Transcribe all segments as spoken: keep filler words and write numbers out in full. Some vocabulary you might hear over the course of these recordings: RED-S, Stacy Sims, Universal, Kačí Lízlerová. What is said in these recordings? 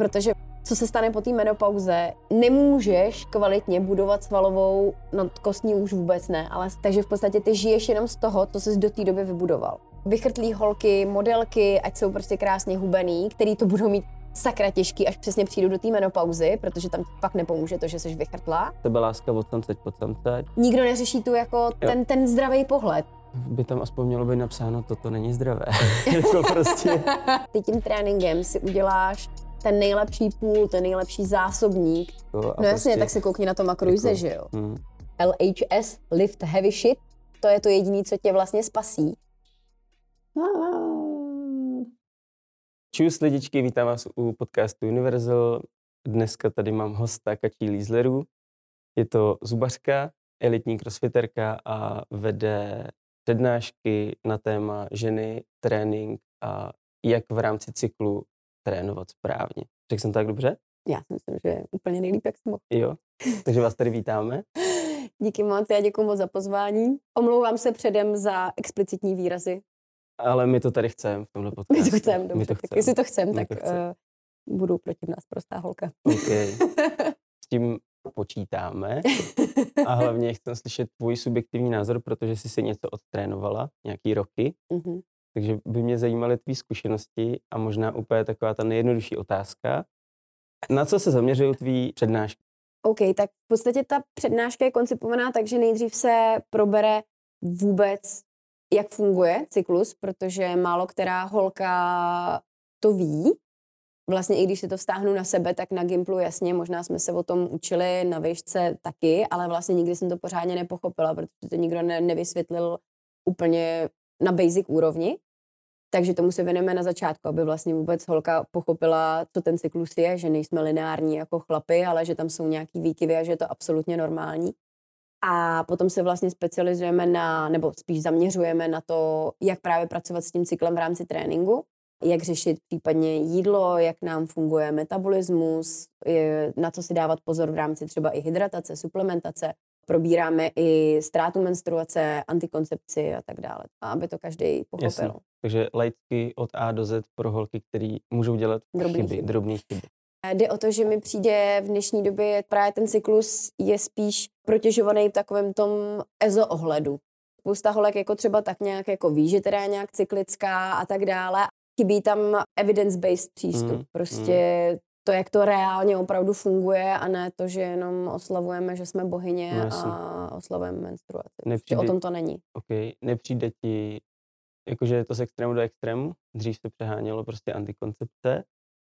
Protože co se stane po té menopauze, nemůžeš kvalitně budovat svalovou nadkostní už vůbec ne, ale takže v podstatě ty žiješ jenom z toho, co jsi do té doby vybudoval. Vychrtlí holky, modelky, ať jsou prostě krásně hubený, který to budou mít sakra těžký, až přesně přijdu do té menopauzy, protože tam fakt nepomůže to, že jsi vychrtlá. Sebe láska od samceť po samceť. Nikdo neřeší tu jako ten, ten zdravý pohled. By tam aspoň mělo být napsáno, toto není zdravé. To prostě. Ty tím tréninkem si uděláš ten nejlepší půl, ten nejlepší zásobník. No, no prostě jasně, tak se koukni na to makruize, že jo? Hmm. L H S, lift heavy shit, to je to jediné, co tě vlastně spasí. Čus lidičky, vítám vás u podcastu Universal. Dneska tady mám hosta Kačí Lízlerovou. Je to zubařka, elitní crossfiterka a vede přednášky na téma ženy, trénink a jak v rámci cyklu trénovat správně. Řekl jsem tak dobře? Já si myslím, že úplně nejlíp, jak jsem mohl. Jo, takže vás tady vítáme. Díky moc, já děkuji moc za pozvání. Omlouvám se předem za explicitní výrazy. Ale my to tady chceme v tomhle podcastu. My to chceme, dobře. My to chcem. Tak jestli to chceme, tak chcem. uh, budou proti nás prostá holka. Okay. S tím počítáme a hlavně chcem slyšet tvůj subjektivní názor, protože jsi si něco odtrénovala, nějaký roky. Mm-hmm. Takže by mě zajímaly tvý zkušenosti a možná úplně taková ta nejjednodušší otázka. Na co se zaměřují tvý přednášky? OK, tak v podstatě ta přednáška je koncipovaná tak, že nejdřív se probere vůbec, jak funguje cyklus, protože málo která holka to ví. Vlastně i když si to vztáhnu na sebe, tak na Gimplu jasně, možná jsme se o tom učili, na výšce taky, ale vlastně nikdy jsem to pořádně nepochopila, protože to nikdo ne- nevysvětlil úplně na basic úrovni. Takže tomu se věnujeme na začátku, aby vlastně vůbec holka pochopila, co ten cyklus je, že nejsme lineární jako chlapy, ale že tam jsou nějaký výkyvy a že je to absolutně normální. A potom se vlastně specializujeme na, nebo spíš zaměřujeme na to, jak právě pracovat s tím cyklem v rámci tréninku, jak řešit případně jídlo, jak nám funguje metabolismus, na co si dávat pozor v rámci třeba i hydratace, suplementace. Probíráme i ztrátu menstruace, antikoncepci a tak dále, a aby to každý pochopil. Jasně. Takže lajtky od A do Z pro holky, které můžou dělat drobný chyby, chyby. drobný chyby. Jde o to, že mi přijde v dnešní době právě ten cyklus je spíš protěžovaný v takovém tom ezo ohledu. Spousta holek jako třeba tak nějak jako ví, že teda je nějak cyklická a tak dále. Chybí tam evidence-based přístup. Mm, prostě mm. to, jak to reálně opravdu funguje a ne to, že jenom oslavujeme, že jsme bohyně no, a oslavujeme menstruaci. Nepřijde, o tom to není. Okay. Nepřijde ti, jakože je to z extrému do extrému. Dřív se přehánělo prostě antikoncepce.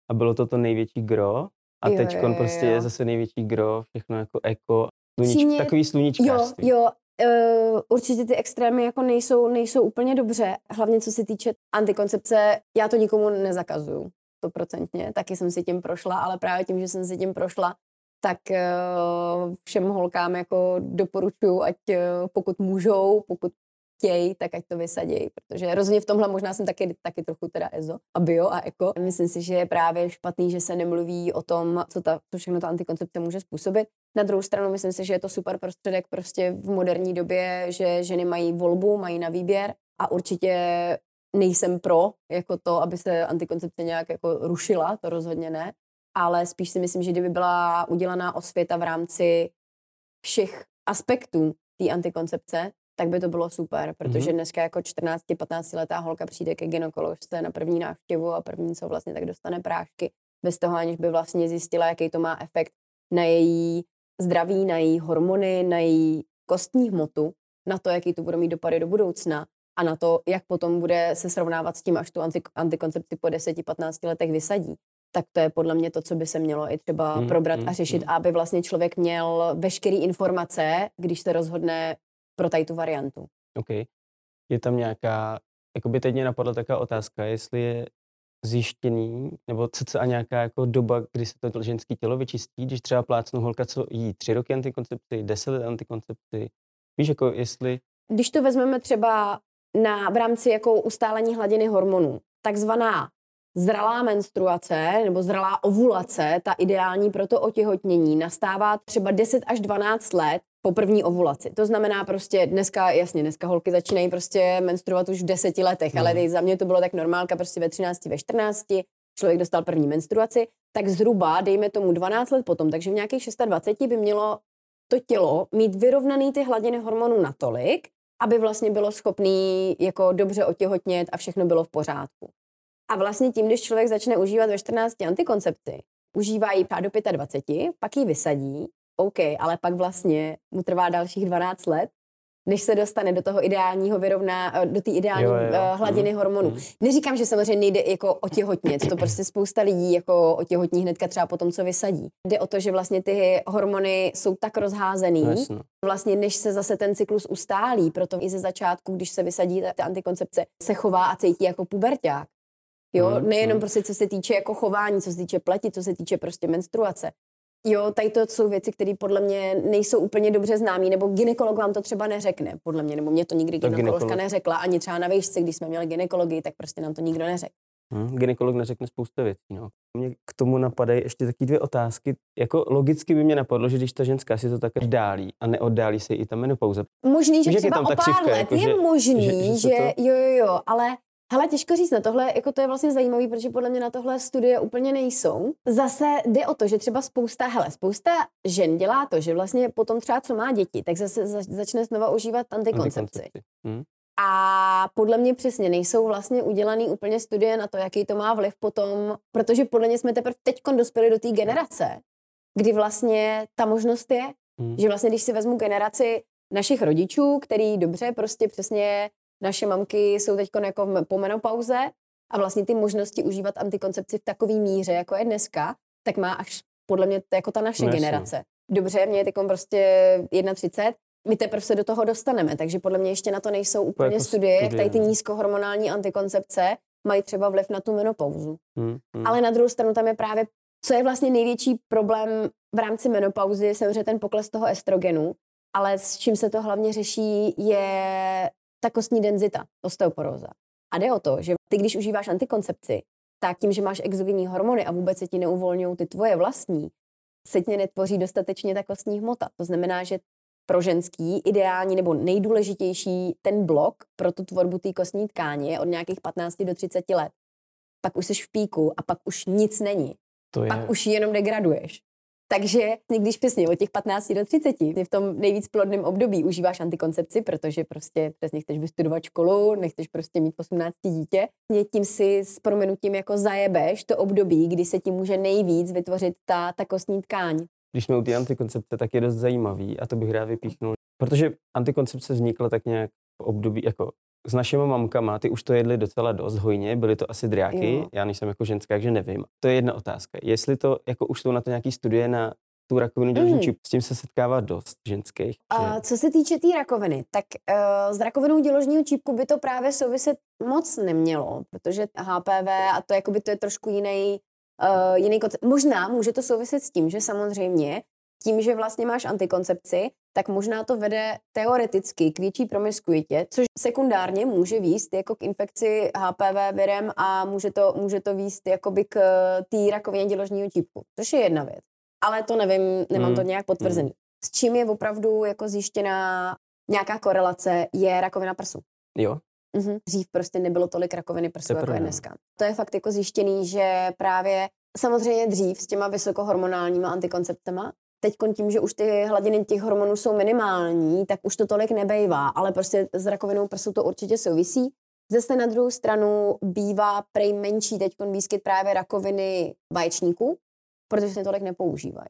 A bylo to to největší gro a jo, teďkon jo, jo, prostě jo. je zase největší gro, všechno jako eko, sluníč, takový sluníčkářství. Jo, jo, uh, určitě ty extrémy jako nejsou, nejsou úplně dobře, hlavně co se týče antikoncepce, já to nikomu nezakazuju, stoprocentně, taky jsem si tím prošla, ale právě tím, že jsem si tím prošla, tak uh, všem holkám jako doporučuju, ať uh, pokud můžou, pokud chtějí, tak ať to vysadějí, protože rozhodně v tomhle možná jsem taky, taky trochu teda ezo a bio a eko. Myslím si, že je právě špatný, že se nemluví o tom, co, ta, co všechno ta antikoncepce může způsobit. Na druhou stranu myslím si, že je to super prostředek prostě v moderní době, že ženy mají volbu, mají na výběr a určitě nejsem pro jako to, aby se antikoncepce nějak jako rušila, to rozhodně ne, ale spíš si myslím, že kdyby byla udělaná osvěta v rámci všech aspektů té antikoncepce, tak by to bylo super, protože dneska jako čtrnáct až patnáct letá holka přijde ke gynekoložce na první návštěvu a první, co vlastně, tak dostane prášky, bez toho aniž by vlastně zjistila, jaký to má efekt na její zdraví, na její hormony, na její kostní hmotu, na to, jaký to bude mít dopady do budoucna a na to, jak potom bude se srovnávat s tím, až tu antikoncepci po deset až patnáct letech vysadí. Tak to je podle mě to, co by se mělo i třeba hmm, probrat hmm, a řešit, hmm. aby vlastně člověk měl veškeré informace, když se rozhodne pro tady tu variantu. OK. Je tam nějaká, jako by teď mě napadla taková otázka, jestli je zjištěný, nebo cca nějaká jako doba, kdy se to ženské tělo vyčistí, když třeba plácnou holka, co jí tři roky antikoncepci, deset let antikoncepci, víš, jako jestli... Když to vezmeme třeba na, v rámci jako ustálení hladiny hormonů, takzvaná zralá menstruace nebo zralá ovulace, ta ideální pro to otěhotnění, nastává třeba deset až dvanáct let po první ovulaci. To znamená prostě dneska, jasně, dneska holky začínají prostě menstruovat už v deseti letech, mm. ale za mě to bylo tak normálka prostě ve třinácti, ve čtrnácti, člověk dostal první menstruaci tak zhruba, dejme tomu dvanáct let potom, takže v nějakých dvaceti šesti by mělo to tělo mít vyrovnaný ty hladiny hormonů natolik, aby vlastně bylo schopný jako dobře otěhotnět a všechno bylo v pořádku. A vlastně tím, když člověk začne užívat ve čtrnácti antikoncepci, užívá ji do dvaceti pěti, pak ji vysadí, OK, ale pak vlastně mu trvá dalších dvanáct let, než se dostane do toho ideálního vyrovná, do té ideální jo, jo. hladiny mm. hormonů. Mm. Neříkám, že samozřejmě nejde jako otěhotnět, to prostě spousta lidí jako otěhotní hnedka třeba po tom, co vysadí. Jde o to, že vlastně ty hormony jsou tak rozházený, Jasně. vlastně než se zase ten cyklus ustálí, proto i ze začátku, když se vysadí ta, ta antikoncepce, se chová a cítí jako puberťák. Jo, mm. nejenom prostě co se týče jako chování, co se týče pleti, co se týče prostě menstruace. Jo, tady to jsou věci, které podle mě nejsou úplně dobře známé, nebo gynekolog vám to třeba neřekne, podle mě, nebo mě to nikdy gynekoložka neřekla, ani třeba na výšce, když jsme měli gynekologii, tak prostě nám to nikdo neřekl. Hmm, gynekolog neřekne spoustu věcí, no. Mě k tomu napadají ještě taky dvě otázky, jako logicky by mě napadlo, že když ta ženská si to tak dálí a neoddálí se i ta menopauza. Možný, že třeba o pár let je možný, že jo, jo, jo, ale... Hele, těžko říct, na tohle, jako to je vlastně zajímavý, protože podle mě na tohle studie úplně nejsou. Zase jde o to, že třeba spousta, hele, spousta žen dělá to, že vlastně potom třeba co má děti, tak zase začne znova užívat antikoncepci. Hmm. A podle mě přesně nejsou vlastně udělaný úplně studie na to, jaký to má vliv potom, protože podle mě jsme teprve teďkon dospěli do té generace, kdy vlastně ta možnost je, hmm. že vlastně když si vezmu generaci našich rodičů, který dobře prostě přesně naše mamky jsou teď jako po menopauze a vlastně ty možnosti užívat antikoncepci v takové míře, jako je dneska, tak má až podle mě jako ta naše Myslím. generace. Dobře, mě je teď prostě třicet jedna, my teprve se do toho dostaneme, takže podle mě ještě na to nejsou úplně to jako studie, jak tady ty nízkohormonální antikoncepce mají třeba vliv na tu menopauzu. Hmm, hmm. Ale na druhou stranu tam je právě, co je vlastně největší problém v rámci menopauzy, je samozřejmě ten pokles toho estrogenu, ale s čím se to hlavně řeší, je ta kostní denzita, osteoporóza. A jde o to, že ty, když užíváš antikoncepci, tak tím, že máš exogenní hormony a vůbec se ti neuvolňují ty tvoje vlastní, se ti netvoří dostatečně ta kostní hmota. To znamená, že pro ženský ideální nebo nejdůležitější ten blok pro tu tvorbu té kostní tkáně je od nějakých patnácti do třiceti let. Pak už jsi v píku a pak už nic není. To je... Pak už jenom degraduješ. Takže když přesně od těch patnácti do třiceti v tom nejvíc plodném období užíváš antikoncepci, protože prostě přesně chceš vystudovat školu, nechceš prostě mít osmnáct dítě, tím si s prominutím jako zajebeš to období, kdy se ti může nejvíc vytvořit ta, ta kostní tkáň. Když jsme u té antikoncepce, tak je dost zajímavý a to bych rád vypíchnul, protože antikoncepce vznikla tak nějak v období jako s našimi mamkama, ty už to jedli docela dost hojně, byly to asi dráky, jo. Já nejsem jako ženská, takže nevím. To je jedna otázka. Jestli to, jako už jsou na to nějaký studie na tu rakovinu děložničí, mm. s tím se setkává dost ženských. A ne? Co se týče té tý rakoviny, tak uh, s rakovinou děložního čípku by to právě souviset moc nemělo, protože H P V a to, jakoby to je trošku jiný, uh, jiný koncept. Možná může to souviset s tím, že samozřejmě tím, že vlastně máš antikoncepci, tak možná to vede teoreticky k větší promiskuitě, což sekundárně může vést jako k infekci H P V virem a může to, může to vést jakoby k té rakovině děložního čípku. Což je jedna věc. Ale to nevím, nemám hmm. to nějak potvrzený. Hmm. S čím je opravdu jako zjištěná nějaká korelace, je rakovina prsu. Jo. Mhm. Dřív prostě nebylo tolik rakoviny prsu, jako je dneska. To je fakt jako zjištěný, že právě samozřejmě dřív s těma vysokohormonálníma antikoncepcema, teď tím, že už ty hladiny těch hormonů jsou minimální, tak už to tolik nebejvá, ale prostě s rakovinou prsu to určitě souvisí. Zase na druhou stranu bývá prej menší teď výskyt právě rakoviny vaječníků, protože se tolik nepoužívají.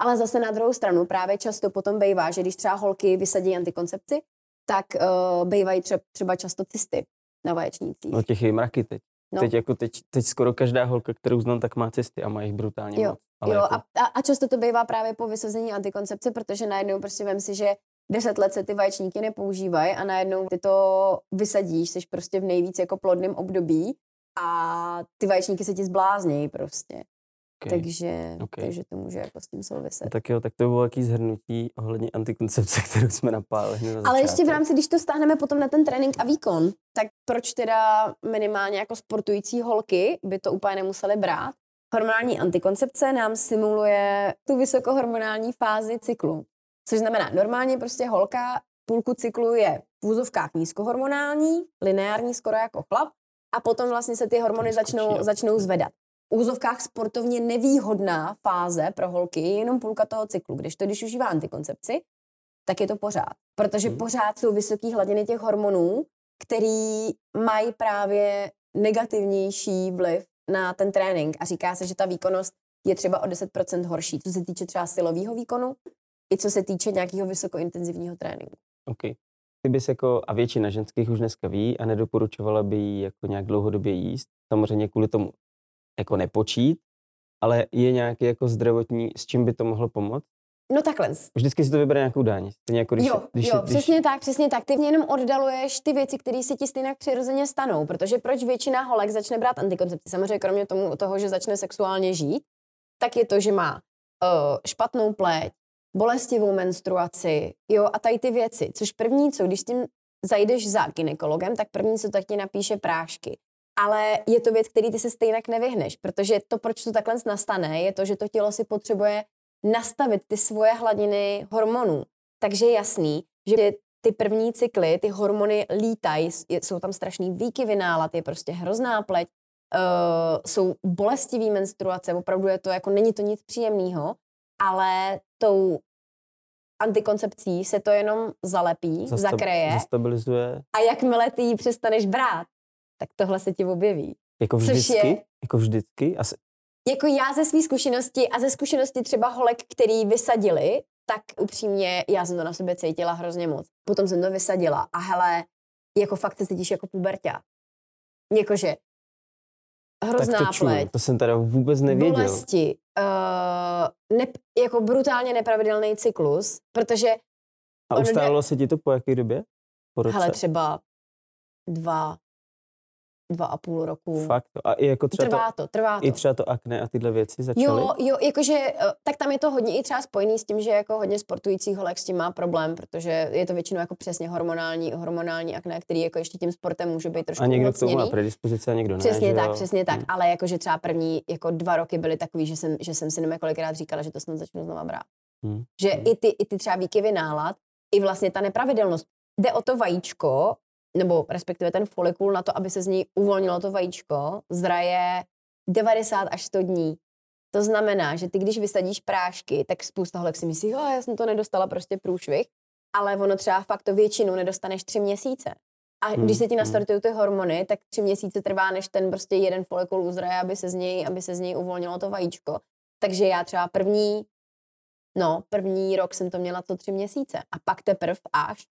Ale zase na druhou stranu právě často potom bejvá, že když třeba holky vysadí antikoncepci, tak uh, bejvají třeba, třeba často cysty na vaječnících. No těch je mraky teď. No. Teď, jako teď, teď skoro každá holka, kterou znám, tak má cysty a má jich brutálně jo, moc. Ale jo, jako... a, a často to bývá právě po vysazení antikoncepce, protože najednou prostě vem si, že deset let se ty vaječníky nepoužívají a najednou ty to vysadíš, jsi prostě v nejvíc jako plodném období a ty vaječníky se ti zbláznějí prostě. Okay. Takže, okay. takže to může jako s tím souviset. Tak jo, tak to bylo jaký zhrnutí ohledně antikoncepce, kterou jsme napálili. Na Ale ještě v rámci, když to stáhneme potom na ten trénink a výkon, tak proč teda minimálně jako sportující holky by to úplně nemusely brát? Hormonální antikoncepce nám simuluje tu vysokohormonální fázi cyklu. Což znamená, normálně prostě holka půlku cyklu je v úzovkách nízkohormonální, lineární skoro jako chlap a potom vlastně se ty hormony začnou, začnou zvedat. úzovkách sportovně nevýhodná fáze pro holky je jenom půlka toho cyklu, když to, když užívá antikoncepci, tak je to pořád. Protože hmm. pořád jsou vysoké hladiny těch hormonů, který mají právě negativnější vliv na ten trénink. A říká se, že ta výkonnost je třeba o deset procent horší, co se týče třeba silového výkonu i co se týče nějakého vysokointenzivního tréninku. Okay. Ty bys jako, a většina ženských už dneska ví a nedoporučovala by jí jako nějak dlouhodobě jíst, samozřejmě kvůli tomu jako nepočít, ale je nějaký jako zdravotní, s čím by to mohlo pomoct? No takhle. Vždycky si to vybere nějakou daň. Jako když, jo, když, jo když... přesně tak, přesně tak. Ty mě jenom oddaluješ ty věci, které se ti stejně přirozeně stanou, protože proč většina holek začne brát antikoncepci? Samozřejmě kromě tomu, toho, že začne sexuálně žít, tak je to, že má uh, špatnou pleť, bolestivou menstruaci, jo, a tady ty věci. Což první, co když s tím zajdeš za gynekologem, tak první, co tak ti napíše prášky. Ale je to věc, který ty se stejně nevyhneš, protože to, proč to takhle nastane, je to, že to tělo si potřebuje nastavit ty svoje hladiny hormonů. Takže je jasný, že ty první cykly, ty hormony lítají, jsou tam strašný výkyvy nálad, je prostě hrozná pleť, uh, jsou bolestivý menstruace, opravdu je to jako, není to nic příjemného, ale tou antikoncepcí se to jenom zalepí, Zastav, zakreje zastabilizuje. A jakmile ty ji přestaneš brát, tak tohle se ti objeví. Jako vždycky? Je, jako vždycky? Asi. Jako já ze svý zkušenosti a ze zkušenosti třeba holek, který vysadili, tak upřímně já jsem to na sobě cítila hrozně moc. Potom jsem to vysadila a hele, jako fakt se cítíš jako puberťák. Jakože hrozná tak to čuji, pleť. To jsem teda vůbec nevěděl. Bolesti, uh, ne, jako brutálně nepravidelný cyklus, protože... A ustálilo se ti to po jaké době? Po roce? Hele, třeba dva... dva a půl roku. Fakt. A i jako třeba trvá to, to, trvá to. I třeba to akné a tyhle věci začaly? Jo, jo, jakože, tak tam je to hodně i třeba spojený s tím, že jako hodně sportujících holek s tím má problém, protože je to většinou jako přesně hormonální, hormonální akné, který jako ještě tím sportem může být trošku umocněný. A někdo k tomu má predispozice a někdo ne. Přesně tak, jo? přesně tak, hmm. ale jakože třeba první jako dva roky byly takový, že jsem, že jsem si nevím kolikrát říkala, že to snad začnu znova brát. Hmm. Že hmm. I, ty, i ty třeba výkyvy nálad, i vlastně ta nepravidelnost. Jde o to vajíčko, nebo respektive ten folikul na to, aby se z něj uvolnilo to vajíčko, zraje devadesát až sto dní. To znamená, že ty, když vysadíš prášky, tak spousta holek si myslí, jo, já jsem to nedostala, prostě průšvih, ale ono třeba fakt to většinou nedostaneš tři měsíce. A hmm. když se ti nastartují ty hormony, tak tři měsíce trvá, než ten prostě jeden folikul uzraje, aby se z něj, aby se z něj uvolnilo to vajíčko. Takže já třeba první, no, první rok jsem to měla to tři měsíce. A pak teprv až,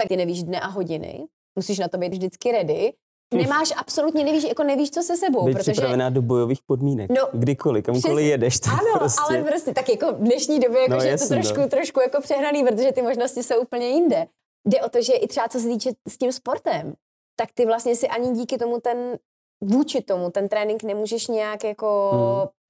tak ty nevíš dne a hodiny. Musíš na to být vždycky ready. Nemáš absolutně, nevíš, jako nevíš, co se sebou. Být protože... připravená do bojových podmínek. No, kdykoliv, kamkoliv přes... jedeš. Ano, prostě... ale prostě tak jako v dnešní době jako, no, že je to trošku, no. trošku jako přehraný, protože ty možnosti jsou úplně jinde. Jde o to, že i třeba co se týče s tím sportem, tak ty vlastně si ani díky tomu ten, vůči tomu ten trénink nemůžeš nějak jako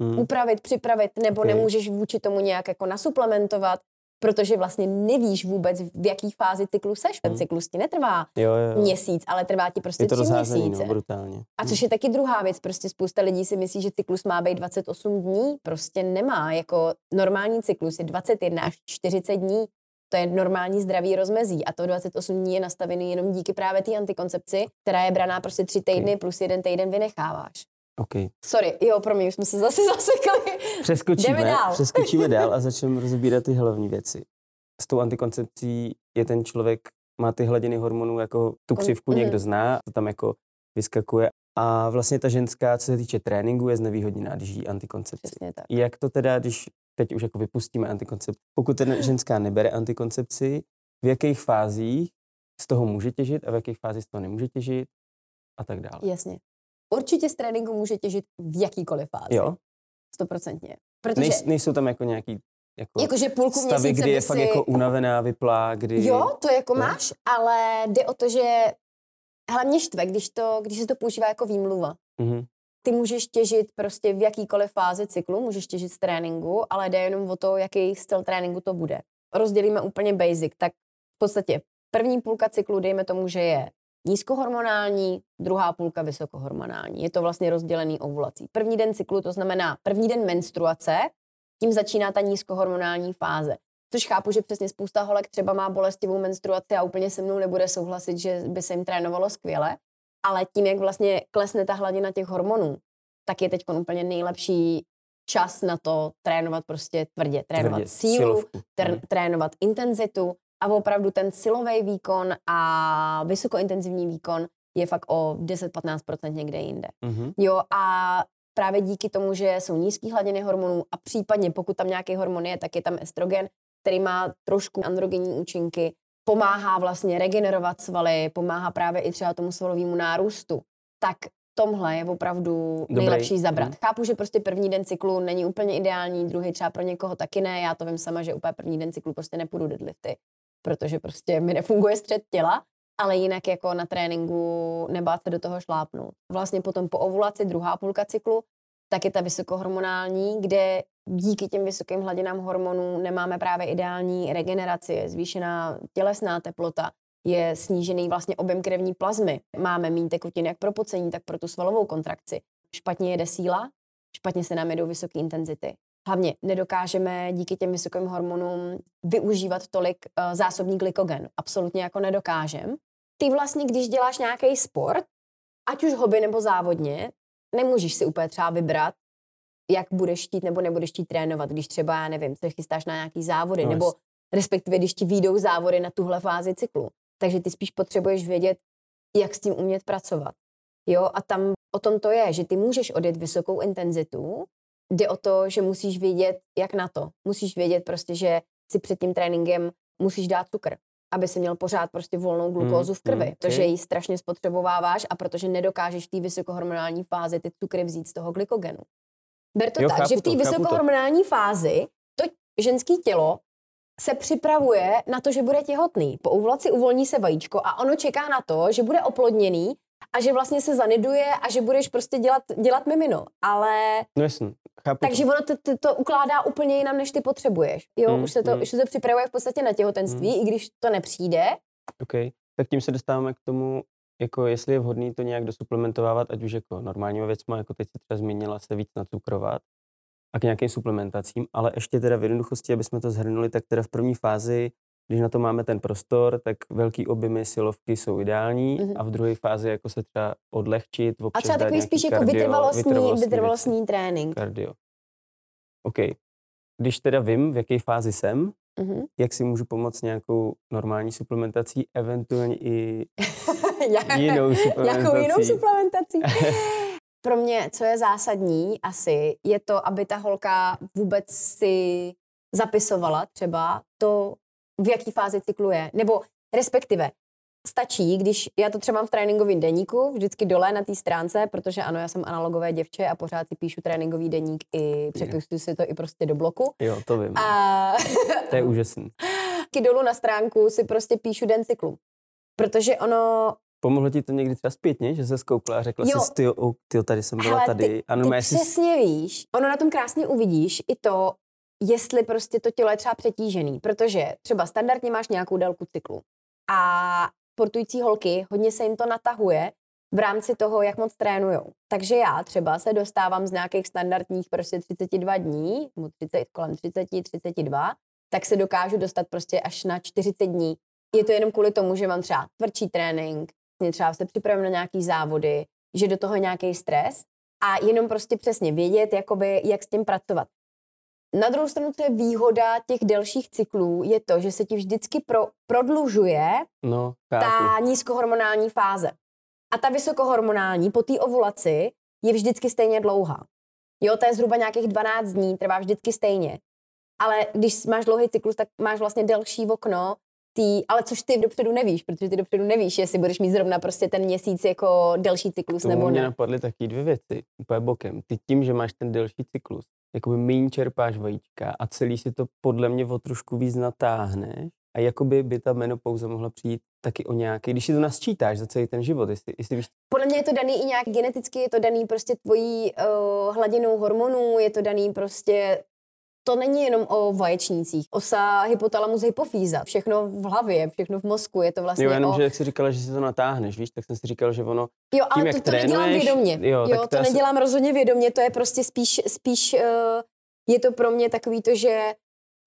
hmm, hmm. upravit, připravit, nebo okay. nemůžeš vůči tomu nějak jako nasuplementovat. Protože vlastně nevíš vůbec, v jaký fázi cyklu seš. Ten cyklus ti netrvá jo, jo, jo. měsíc, ale trvá ti prostě tři měsíce. No, brutálně. A což je taky druhá věc, prostě spousta lidí si myslí, že cyklus má být dvacet osm dní, prostě nemá, jako normální cyklus je dvacet jedna až čtyřicet dní, to je normální zdravý rozmezí a to dvacet osm dní je nastavený jenom díky právě té antikoncepci, která je braná prostě tři týdny okay. plus jeden týden vynecháváš. Okay. Sorry, jo, promiň, už jsme se zase zasekli. Přeskočíme dál. Přeskočíme dál a začneme rozbírat ty hlavní věci. S tou antikoncepcí je ten člověk, má ty hladiny hormonů, jako tu křivku mm. někdo zná, to tam jako vyskakuje. A vlastně ta ženská, co se týče tréninku, je znevýhodněná, když jí antikoncepci. Jak to teda, když teď už jako vypustíme antikoncepci? Pokud ten ženská nebere antikoncepci, v jakých fázích z toho může těžit a v jakých fázích z toho nemůže těžit a tak dále. Jasně. Určitě z tréninku může těžit v jakýkoliv fázi. Jo. Stoprocentně. Protože... Nejs, nejsou tam jako nějaký jako jako, že půlku stavy, kdy je si... fakt jako unavená, vyplá, kdy... Jo, to jako no. máš, ale jde o to, že hlavně štve, když, to, když se to používá jako výmluva. Mm-hmm. Ty můžeš těžit prostě v jakýkoliv fázi cyklu, můžeš těžit z tréninku, ale jde jenom o to, jaký styl tréninku to bude. Rozdělíme úplně basic, tak v podstatě první půlka cyklu, dejme tomu, že je nízkohormonální, druhá půlka vysokohormonální. Je to vlastně rozdělený ovulací. První den cyklu, to znamená první den menstruace, tím začíná ta nízkohormonální fáze. Což chápu, že přesně spousta holek třeba má bolestivou menstruaci a úplně se mnou nebude souhlasit, že by se jim trénovalo skvěle, ale tím, jak vlastně klesne ta hladina těch hormonů, tak je teď úplně nejlepší čas na to trénovat prostě tvrdě, trénovat tvrdě, sílu, tr- trénovat intenzitu a opravdu ten silový výkon a vysokointenzivní výkon je fakt o deset až patnáct procent někde jinde. Mm-hmm. Jo, a právě díky tomu, že jsou nízké hladiny hormonů a případně pokud tam nějaký hormon je, tak je tam estrogen, který má trošku androgenní účinky, pomáhá vlastně regenerovat svaly, pomáhá právě i třeba tomu svalovému nárůstu. Tak tomhle je opravdu nejlepší Dobrý. zabrat. Hmm. Chápu, že prostě první den cyklu není úplně ideální, druhý třeba pro někoho taky ne, já to vím sama, že úplně první den cyklu prostě nepůjdu deadlifty, protože prostě mi nefunguje střed těla, ale jinak jako na tréninku nebát se do toho šlápnout. Vlastně potom po ovulaci, druhá půlka cyklu, tak je ta vysokohormonální, kde díky těm vysokým hladinám hormonů nemáme právě ideální regeneraci, je zvýšená tělesná teplota, je snížený vlastně objem krevní plazmy. Máme méně tekutin jak pro pocení, tak pro tu svalovou kontrakci. Špatně jede síla, špatně se nám jedou vysoké intenzity. Hlavně nedokážeme díky těm vysokým hormonům využívat tolik uh, zásobní glykogen. Absolutně jako nedokážem. Ty vlastně, když děláš nějaký sport, ať už hobby nebo závodně, nemůžeš si úplně třeba vybrat, jak budeš chtít nebo nebudeš chtít trénovat, když třeba, já nevím, se chystáš na nějaký závody, no, nebo respektive, když ti výjdou závody na tuhle fázi cyklu. Takže ty spíš potřebuješ vědět, jak s tím umět pracovat. Jo, a tam o tom to je, že ty můžeš odjet vysokou intenzitu, jde o to, že musíš vědět, jak na to. Musíš vědět prostě, že si před tím tréninkem musíš dát cukr, aby si měl pořád prostě volnou glukózu v krvi, mm, mm, protože ji strašně spotřebováváš a protože nedokážeš v té vysokohormonální fázi ty cukry vzít z toho glykogenu. Ber to jo, tak, že v té vysokohormonální to. fázi to ženské tělo se připravuje na to, že bude těhotný. Po ovulaci uvolní se vajíčko a ono čeká na to, že bude oplodněný a že vlastně se zaniduje a že budeš prostě dělat, dělat mimino. Ale... No jasný, chápu. Takže to. ono to, to, to ukládá úplně jinam, než ty potřebuješ. Jo, mm, už, se to, mm. už se to připravuje v podstatě na těhotenství, mm. i když to nepřijde. OK, tak tím se dostáváme k tomu, jako jestli je vhodný to nějak dosuplementovávat, ať už jako normálníma věcma, jako teď se třeba zmínila, se víc nacukrovat a k nějakým suplementacím, ale ještě teda v jednoduchosti, aby jsme to zhrnuli, tak teda v první fázi, když na to máme ten prostor, tak velký objemy silovky jsou ideální, mm-hmm. a v druhé fázi jako se třeba odlehčit, občas a třeba takový spíš kardio, jako vytrvalostní, vytrvalostní, vytrvalostní trénink. Kardio. OK. Když teda vím, v jaké fázi jsem, mm-hmm. jak si můžu pomoct nějakou normální suplementací, eventuálně i jinou suplementací. Jakou jinou suplementací? Pro mě, co je zásadní asi, je to, aby ta holka vůbec si zapisovala třeba to, v jaký fázi cyklu je. Nebo respektive stačí, když já to třeba mám v tréninkovém deníku, vždycky dole na té stránce, protože ano, já jsem analogové děvče a pořád si píšu tréninkový deník i přepisuju si to i prostě do bloku. Jo, to vím. A... to je úžasný. Taky dolů na stránku si prostě píšu den cyklu. Protože ono... Pomohlo ti to někdy třeba zpětně, že se skoukla a řekla jo. si, tyjo, oh, tyjo, tady jsem byla, hele, tady. Ty, ano, ty přesně jsi... víš, ono na tom krásně uvidíš i to, jestli prostě to tělo je třeba přetížený, protože třeba standardně máš nějakou délku cyklu a sportující holky, hodně se jim to natahuje v rámci toho, jak moc trénujou. Takže já třeba se dostávám z nějakých standardních prostě třicet dva dní, kolem třicet, třicet dva, tak se dokážu dostat prostě až na čtyřicet dní. Je to jenom kvůli tomu, že mám třeba tvrdší trénink, třeba se připravím na nějaký závody, že do toho nějaký stres a jenom prostě přesně vědět, jakoby, jak s tím pracovat. Na druhou stranu to je výhoda těch delších cyklů, je to, že se ti vždycky pro, prodlužuje no, ta nízkohormonální fáze. A ta vysokohormonální po té ovulaci je vždycky stejně dlouhá. Jo, to je zhruba nějakých dvanáct dní, trvá vždycky stejně. Ale když máš dlouhý cyklus, tak máš vlastně delší okno, Tý, ale což ty dopředu nevíš, protože ty dopředu nevíš, jestli budeš mít zrovna prostě ten měsíc jako delší cyklus nebo ne. To mě napadly taky dvě věci, úplně bokem. Ty tím, že máš ten delší cyklus, jakoby méně čerpáš vajíčka a celý si to podle mě o trošku víc natáhneš a jakoby by ta menopauza mohla přijít taky o nějaký, když si to nasčítáš za celý ten život, jestli, jestli víš. Podle mě je to daný i nějak geneticky, je to daný prostě tvojí uh, hladinou hormonů, je to daný prostě. To není jenom o vaječnících. Osa, hypotalamus, hypofýza. Všechno v hlavě, všechno v mozku. Je to vlastně jo, jenom, o... že jak jsi říkala, že si to natáhneš, víš, tak jsem si říkal, že ono... Jo, ale tím, to, to trénuješ, nedělám vědomě. Jo, jo, to nedělám se... rozhodně vědomě. To je prostě spíš, spíš uh, je to pro mě takový to, že,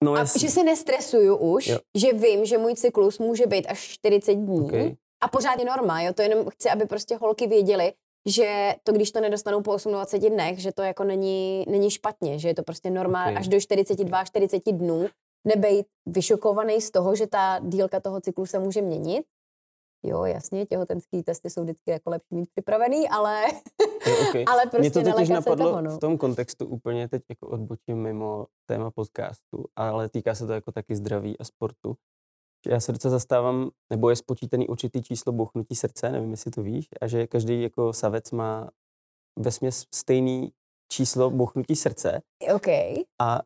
no, a, že se nestresuju už, jo. Že vím, že můj cyklus může být až čtyřicet dní. Okay. A pořád je norma, jo. To jenom chci, aby prostě holky věděly, že to, když to nedostanou po dvaceti osmi dnech, že to jako není, není špatně, že je to prostě normálně okay. Až do čtyřiceti dvou, čtyřiceti dnů nebejt vyšokovaný z toho, že ta délka toho cyklu se může měnit. Jo, jasně, těhotenský testy jsou vždycky jako lepší mít připravený, ale, okay. ale prostě nelekat se toho. No. V tom kontextu úplně teď jako odbočím mimo téma podcastu, ale týká se to jako taky zdraví a sportu. Já se docela zastávám, nebo je spočítaný určitý číslo bouchnutí srdce, nevím, jestli to víš, a že každý jako savec má vesměs stejný číslo bouchnutí srdce. Okay. A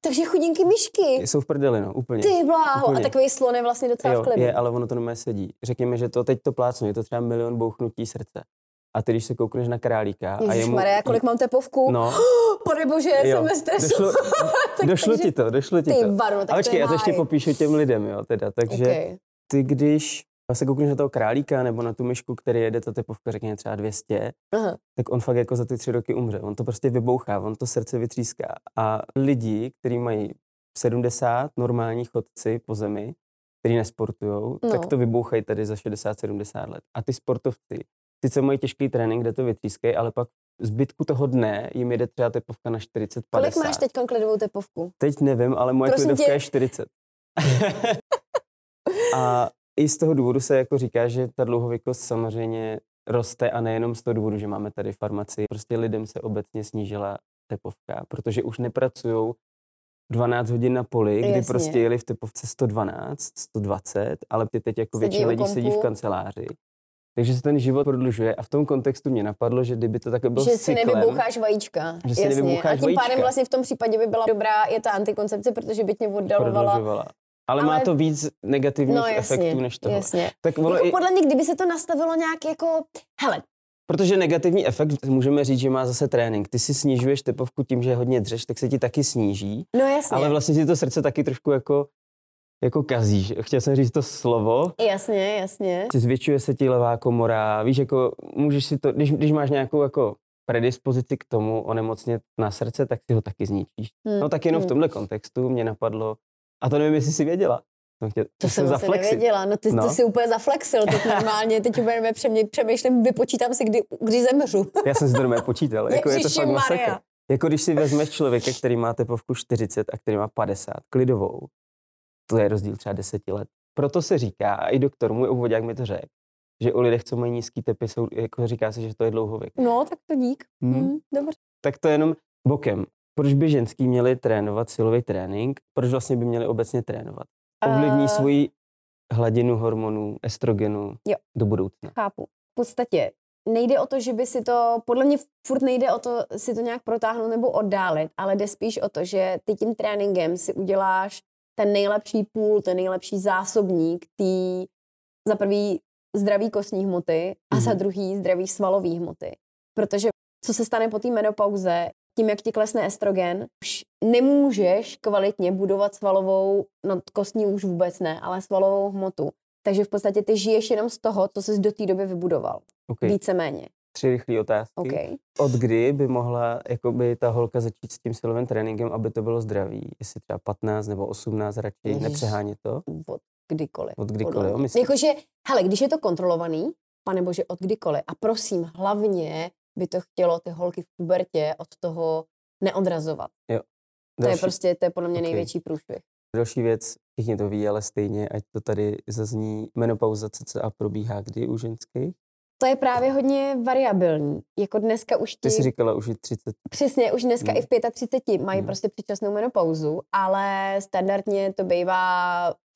takže chudinky myšky. Jsou v prdeli, no, úplně. Ty bláho, úplně. A takový slon je vlastně docela jo, v kledu. Je, ale ono to normálně sedí. Řekněme, že to teď to plácnu, je to třeba milion bouchnutí srdce. A ty, když se koukneš na králíka... Ježišmarja, jemu... kolik mám tepovku? No. Pane bože, jo. Jsem ve stresu. Došlo, došlo takže... ti to, došlo ti ty, to. Ty varo, tak a počkej, to já to ještě popíšu těm lidem, jo, teda. Takže okay. Ty, když se koukneš na toho králíka nebo na tu myšku, který jede, ta tepovka, řekněme třeba dvě stě, aha. Tak on fakt jako za ty tři roky umře. On to prostě vybouchá, on to srdce vytříská. A lidi, kteří mají sedmdesát, normální chodci po zemi, kteří nesportujou, no. Tak to vybouchají tady za šedesát sedmdesát let. A ty sportovci, sice mají těžký trénink, kde to vytřískají, ale pak zbytku toho dne jim jede třeba tepovka na čtyřicet padesát. Kolik máš teď klidovou tepovku? Teď nevím, ale moje prosím klidovka tě... je čtyřicet. A i z toho důvodu se jako říká, že ta dlouhověkost samozřejmě roste a nejenom z toho důvodu, že máme tady farmacii. Prostě lidem se obecně snížila tepovka, protože už nepracujou dvanáct hodin na poli, kdy jasně. Prostě jeli v tepovce sto dvanáct, sto dvacet, ale ty teď jako sedí většina lidí sedí v kanceláři. Takže se ten život prodlužuje a v tom kontextu mě napadlo, že kdyby to takhle bylo cyklem... Že si nevyboucháš vajíčka. Že si nevyboucháš vajíčka. A tím pádem vlastně v tom případě by byla dobrá je ta antikoncepce, protože by tě oddalovala. Ale, ale má to víc negativních no, jasně, efektů než tohle. Jasně. Tak vole, jako podle mě, kdyby se to nastavilo nějak jako... Hele. Protože negativní efekt, můžeme říct, že má zase trénink. Ty si snižuješ tepovku tím, že hodně dřeš, tak se ti taky sníží. No jasně. Ale vlastně si to srdce taky trošku jako... Jako kazíš, chtěl jsem říct to slovo. Jasně, jasně. Zvětšuje se ti levá komora, víš, jako můžeš si to, když, když máš nějakou jako predispozici k tomu onemocnět na srdce, tak si ho taky zničíš. Hmm. No tak jenom hmm. v tomhle kontextu mě napadlo, a to nevím, jestli jsi věděla. To, chtěl, to jsem zase nevěděla, no ty no. To si úplně zaflexil, teď normálně, teď úplně přemýšlím, vypočítám si, kdy, kdy zemřu. Já jsem si to normálně počítal, jako je to fakt masakr. Jako když si vezmeš člověka, který má tepovku čtyřicet a který má padesát, klidovou. To je rozdíl třeba deseti let. Proto se říká, a i doktor, můj obvoďák mi to řekl, že u lidech, co mají nízký tepy, jsou, jako říká se, že to je dlouhověk. No, tak to dík. Hmm. Hmm, dobře. Tak to je jenom bokem. Proč by ženský měli trénovat silový trénink? Proč vlastně by měli obecně trénovat? Ovlivní uh... svoji hladinu hormonů, estrogenu jo. Do budoucna. Chápu. V podstatě nejde o to, že by si to, podle mě furt nejde o to si to nějak protáhnout nebo oddálit, ale jde spíš o to, že ty tím tréninkem si uděláš ten nejlepší půl, ten nejlepší zásobník tý za prvý zdraví kostní hmoty a za druhý zdraví svalové hmoty. Protože co se stane po té menopauze, tím jak ti klesne estrogen, už nemůžeš kvalitně budovat svalovou, no kostní už vůbec ne, ale svalovou hmotu. Takže v podstatě ty žiješ jenom z toho, co jsi do té doby vybudoval. Okay. Víceméně. Tři rychlé otázky. Okay. Od kdy by mohla jakoby, ta holka začít s tím silovým tréninkem, aby to bylo zdravý? Jestli třeba patnáct nebo osmnáct, radši Ježiš. Nepřehání to? Od kdykoliv. Od kdykoliv, myslím. Jakože, hele, když je to kontrolovaný, pane bože, od kdykoliv. A prosím, hlavně by to chtělo ty holky v pubertě od toho neodrazovat. Jo. To je prostě, to je podle mě okay. Největší průšvih. Další věc, všichni to ví, ale stejně, ať to tady zazní, menopauza cca probíhá kdy u ženských? To je právě hodně variabilní. Jako dneska už ti... Ty jsi říkala už i třicet. Přesně, už dneska no. I v třiceti pěti mají no. Prostě předčasnou menopauzu, ale standardně to bývá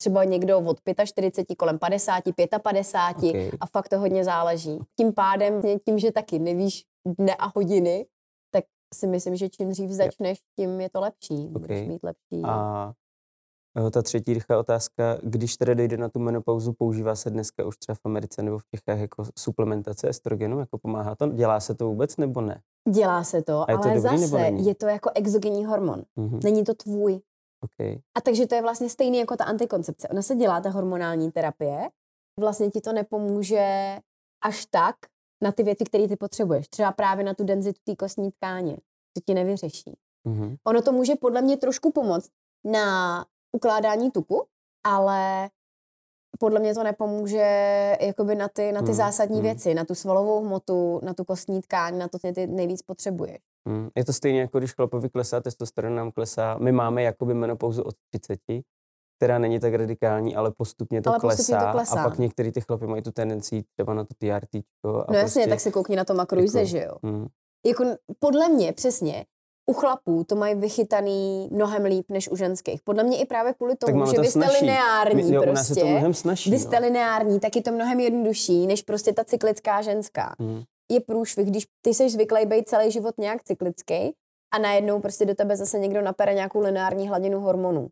třeba někdo od čtyřiceti pěti, kolem padesáti, padesát pět okay. A fakt to hodně záleží. Tím pádem, tím, že taky nevíš dne a hodiny, tak si myslím, že čím dřív začneš, tím je to lepší. Okay. Budeš mít lepší. A... Ta třetí rychlá otázka, když teda dojde na tu menopauzu, používá se dneska už třeba v Americe nebo v Čechách jako suplementace estrogenu, jako pomáhá to? Dělá se to vůbec nebo ne? Dělá se to, ale to dobrý, zase je to jako exogenní hormon. Mm-hmm. Není to tvůj. Okay. A takže to je vlastně stejný jako ta antikoncepce. Ona se dělá, ta hormonální terapie, vlastně ti to nepomůže až tak na ty věci, které ty potřebuješ. Třeba právě na tu denzitu té kostní tkáně. To ti nevyřeší. Mm-hmm. Ono to může podle mě trošku pomoct na ukládání tuku, ale podle mě to nepomůže jakoby na ty, na ty hmm. zásadní hmm. věci, na tu svalovou hmotu, na tu kostní tkáň, na to ty nejvíc potřebuješ. Hmm. Je to stejně jako když chlapovi klesá, testosteron nám klesá. My máme jakoby menopauzu od třiceti, která není tak radikální, ale postupně to, ale klesá, postupně to klesá. A pak některý ty chlapy mají tu tendenci třeba na to T R T čko. No prostě, jasně, tak se koukni na to makrojuze, jako, že jo. Hmm. Jako, podle mě přesně, u chlapů to mají vychytaný mnohem líp než u ženských. Podle mě i právě kvůli tomu, že to vy jste lineární. My, jo, prostě. U nás je to mnohem snažší, vy jste no. lineární, tak je to mnohem jednodušší než prostě ta cyklická ženská. Hmm. Je průšvih, když ty jsi zvyklý být celý život nějak cyklický a najednou prostě do tebe zase někdo napere nějakou lineární hladinu hormonů.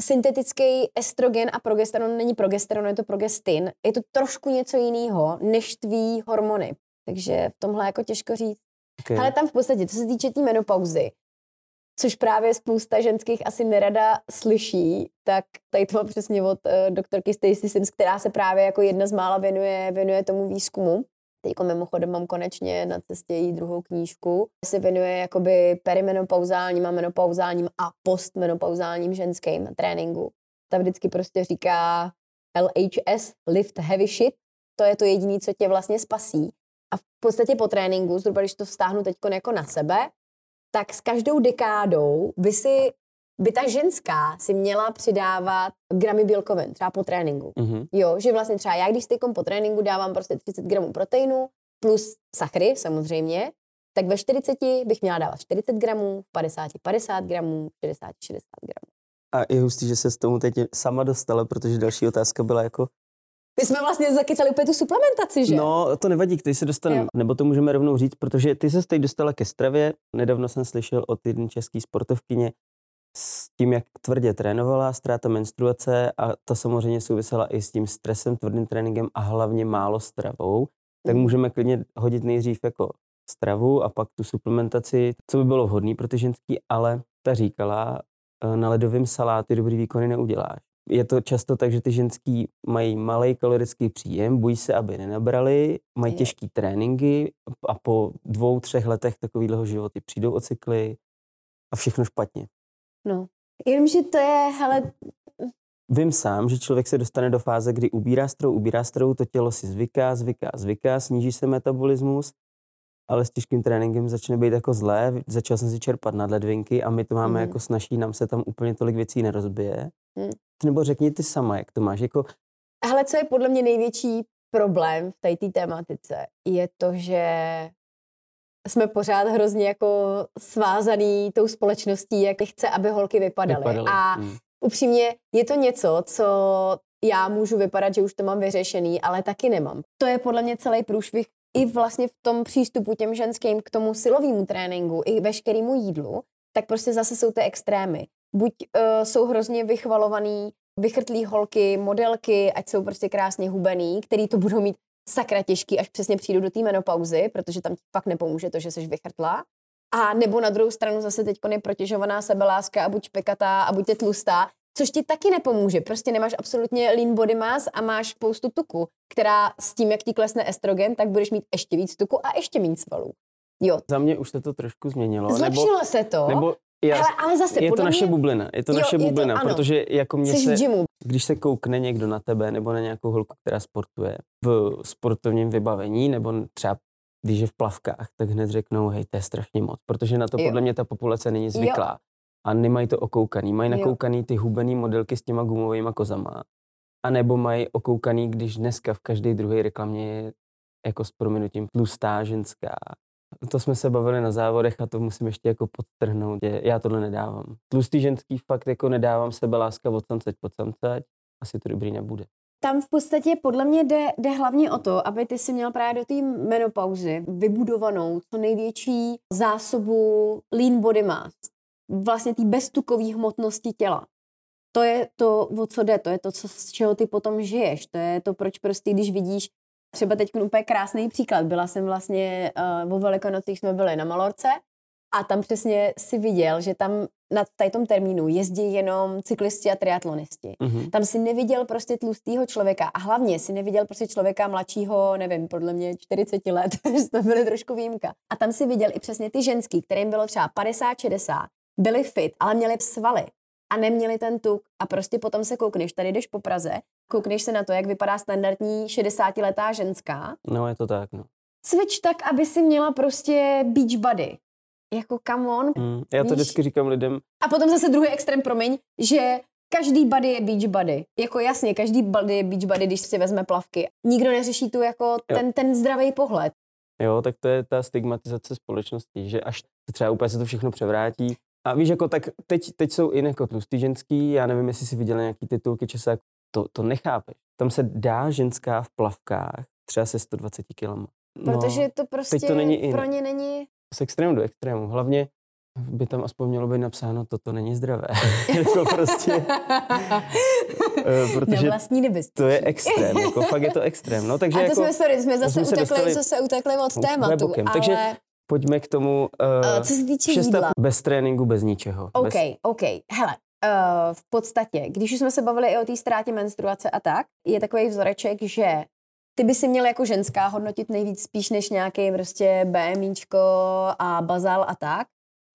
Syntetický estrogen a progesteron není progesteron, je to progestin. Je to trošku něco jiného než tvý hormony. Takže v tomhle jako těžko říct. Okay. Ale tam v podstatě, co se týče té tý menopauzy, což právě spousta ženských asi nerada slyší, tak tady to mám přesně od uh, doktorky Stacy Sims, která se právě jako jedna z mála věnuje, věnuje tomu výzkumu. Teďko mimochodem mám konečně na cestě její druhou knížku. Se věnuje jakoby perimenopauzálním a menopauzálním a postmenopauzálním ženským tréninku. Ta vždycky prostě říká L H S, lift heavy shit, to je to jediné, co tě vlastně spasí. A v podstatě po tréninku, zhruba když to vztáhnu teďko jako na sebe, tak s každou dekádou by si, by ta ženská si měla přidávat gramy bílkovin, třeba po tréninku. Mm-hmm. Jo, že vlastně třeba já, když teďkom po tréninku dávám prostě třicet gramů proteinu plus sachry samozřejmě, tak ve čtyřiceti bych měla dávat čtyřicet gramů, v padesáti padesát gramů, v šedesáti šedesát gramů. A je hustý, že se s tomu teď sama dostala, protože další otázka byla jako... My jsme vlastně zakecali úplně tu suplementaci, že? No, to nevadí, k tej se dostaneme. Nebo to můžeme rovnou říct, protože ty se teď dostala ke stravě. Nedávno jsem slyšel od jedné české sportovkyně s tím, jak tvrdě trénovala, ztráta menstruace a ta samozřejmě souvisela i s tím stresem, tvrdým tréninkem a hlavně málo stravou. Tak můžeme klidně hodit nejdřív jako stravu a pak tu suplementaci, co by bylo vhodné pro ty ženský, ale ta říkala, na ledovém salátu dobrý výkony neuděláš. Je to často tak, že ty ženský mají malý kalorický příjem, bojí se, aby nenabrali, mají těžký tréninky a po dvou, třech letech takového životy přijdou o cykly a všechno špatně. No, jenomže to je, hele... Vím sám, že člověk se dostane do fáze, kdy ubírá stravu, ubírá stravu, to tělo si zvyká, zvyká, zvyká, sníží se metabolismus, ale s těžkým tréninkem začne být jako zlé, začal jsem si čerpat nadledvinky a my to máme mm. jako snaží, nám se tam úplně tolik věcí nerozbije. Mm. Nebo řekni ty sama, jak to máš, jako... Hele, co je podle mě největší problém v tady té tématice, je to, že jsme pořád hrozně jako svázaný tou společností, jak chce, aby holky vypadaly. Vypadaly. A mm. upřímně je to něco, co já můžu vypadat, že už to mám vyřešený, ale taky nemám. To je podle mě celý průšvih i vlastně v tom přístupu těm ženským k tomu silovému tréninku, i veškerému jídlu, tak prostě zase jsou ty extrémy. Buď uh, jsou hrozně vychvalovaný, vychrtlý holky, modelky, ať jsou prostě krásně hubený, který to budou mít sakra těžký, až přesně přijdu do té menopauzy, protože tam fakt nepomůže to, že seš vychrtlá. A nebo na druhou stranu zase teďko neprotěžovaná sebeláska a buď špekatá a buď tě tlustá, což ti taky nepomůže. Prostě nemáš absolutně lean body mass a máš spoustu tuku, která s tím, jak ti klesne estrogen, tak budeš mít ještě víc tuku a ještě méně svalů. Jo. Za mě už se to trošku změnilo. Zlepšilo nebo, se to. Nebo já, ale, ale zase, je to naše mě... bublina, je to jo, naše je bublina, to, protože jako mě se, když se koukne někdo na tebe nebo na nějakou holku, která sportuje v sportovním vybavení nebo třeba když je v plavkách, tak hned řeknou, hej, to je strašně moc, protože na to jo. podle mě ta populace není zvyklá jo. a nemají to okoukaný, mají nakoukaný ty hubený modelky s těma gumovýma kozama a nebo mají okoukaný, když dneska v každé druhé reklamě je jako s prominutím tlustá ženská. To jsme se bavili na závodech a to musím ještě jako podtrhnout, že já tohle nedávám. Tlustý ženský fakt jako nedávám, sebeláska od samceť pod samceť, asi to dobrý nebude. Tam v podstatě podle mě jde, jde hlavně o to, aby ty si měl právě do té menopauzy vybudovanou co největší zásobu lean body mass, vlastně té beztukové hmotnosti těla. To je to, o co jde, to je to, co, z čeho ty potom žiješ, to je to, proč prostě, když vidíš třeba teď úplně krásný příklad. Byla jsem vlastně uh, o Velikonocích, jsme byli na Malorce a tam přesně si viděl, že tam na tom termínu jezdí jenom cyklisti a triatlonisti. Mm-hmm. Tam si neviděl prostě tlustýho člověka a hlavně si neviděl prostě člověka mladšího, nevím, podle mě čtyřicet let, že to byly trošku výjimka. A tam si viděl i přesně ty ženský, kterým bylo třeba padesát šedesát, byli fit, ale měli svaly. a neměli ten tuk a prostě potom se koukneš, tady jdeš po Praze, koukneš se na to, jak vypadá standardní šedesátiletá ženská. No, je to tak, no. Cvič tak, aby si měla prostě beach body. Jako come on. Mm, já to víš? Vždycky říkám lidem. A potom zase druhý extrém, promiň, že každý body je beach body. Jako jasně, každý body je beach body, když si vezme plavky. Nikdo neřeší tu jako ten, ten zdravý pohled. Jo, tak to je ta stigmatizace společnosti, že až třeba úplně se to všechno převrátí. A víš, jako tak teď, teď jsou i jako tlustý ženský, já nevím, jestli si viděla nějaký titulky Česák, to, to nechápeš. Tam se dá ženská v plavkách třeba se sto dvacet kilogramů. Protože no, to prostě to není pro ně není... Z extrému do extrému. Hlavně by tam aspoň mělo být napsáno, toto není zdravé. Jako prostě... Protože na vlastní nebezpečí. To je extrém, jako fakt je to extrém. No, takže a to jako, jsme, sorry, jsme zase jsme utekli, dostali, zase utekli od tématu, ale... Takže pojďme k tomu uh, co se týče jídla. Bez tréninku, bez ničeho. OK, bez... OK. Hele, uh, v podstatě, když jsme se bavili i o té ztrátě menstruace a tak, je takový vzoreček, že ty by si měl jako ženská hodnotit nejvíc spíš než nějaký prostě BMIčko a bazál a tak,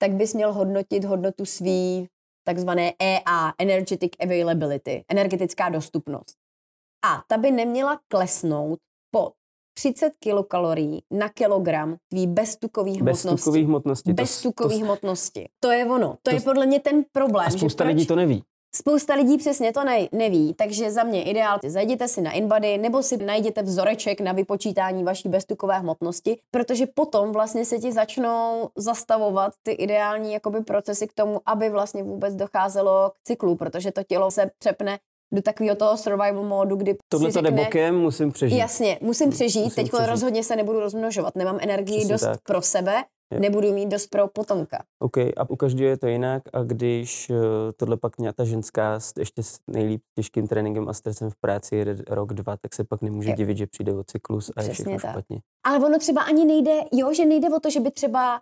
tak bys měl hodnotit hodnotu svý takzvané E A, Energetic Availability, energetická dostupnost. A ta by neměla klesnout po třicet kilokalorií na kilogram tvý beztukový hmotnosti. Beztukový hmotnosti. Beztukový to, hmotnosti. To je ono. To, to je podle mě ten problém. A spousta že lidí to neví. Spousta lidí přesně to ne, neví, takže za mě ideál, zajděte si na InBody nebo si najděte vzoreček na vypočítání vaší beztukové hmotnosti, protože potom vlastně se ti začnou zastavovat ty ideální jakoby procesy k tomu, aby vlastně vůbec docházelo k cyklu, protože to tělo se přepne do takového toho survival módu, kdy tohle si řekne... Tohle to jde bokem, musím přežít. Jasně, musím přežít, teď rozhodně se nebudu rozmnožovat, nemám energii přesně dost tak. pro sebe, je. Nebudu mít dost pro potomka. OK, a u každého je to jinak a když uh, tohle pak ta ženská ještě s nejlíp těžkým tréninkem a stresem v práci jede rok, dva, tak se pak nemůže je. divit, že přijde o cyklus a přesně je všechno špatně. Ale ono třeba ani nejde, jo, že nejde o to, že by třeba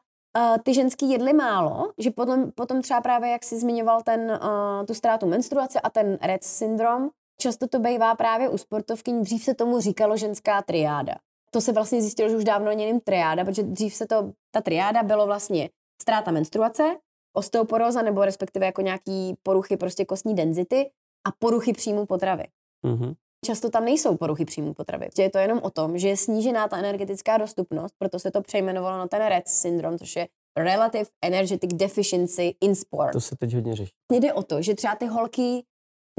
Uh, ty ženský jedly málo, že potom, potom třeba právě, jak jsi zmiňoval ten, uh, tu ztrátu menstruace a ten R E D S syndrom, často to bývá právě u sportovkyň, dřív se tomu říkalo ženská triáda. To se vlastně zjistilo, že už dávno není jenom triáda, protože dřív se to, ta triáda bylo vlastně ztráta menstruace, osteoporóza nebo respektive jako nějaký poruchy prostě kostní denzity a poruchy příjmu potravy. Mm-hmm. Často tam nejsou poruchy příjmu potravy. Je to jenom o tom, že je snížená ta energetická dostupnost, proto se to přejmenovalo na ten R E D S syndrom, což je Relative Energetic Deficiency in Sport. To se teď hodně řeší. Jde o to, že třeba ty holky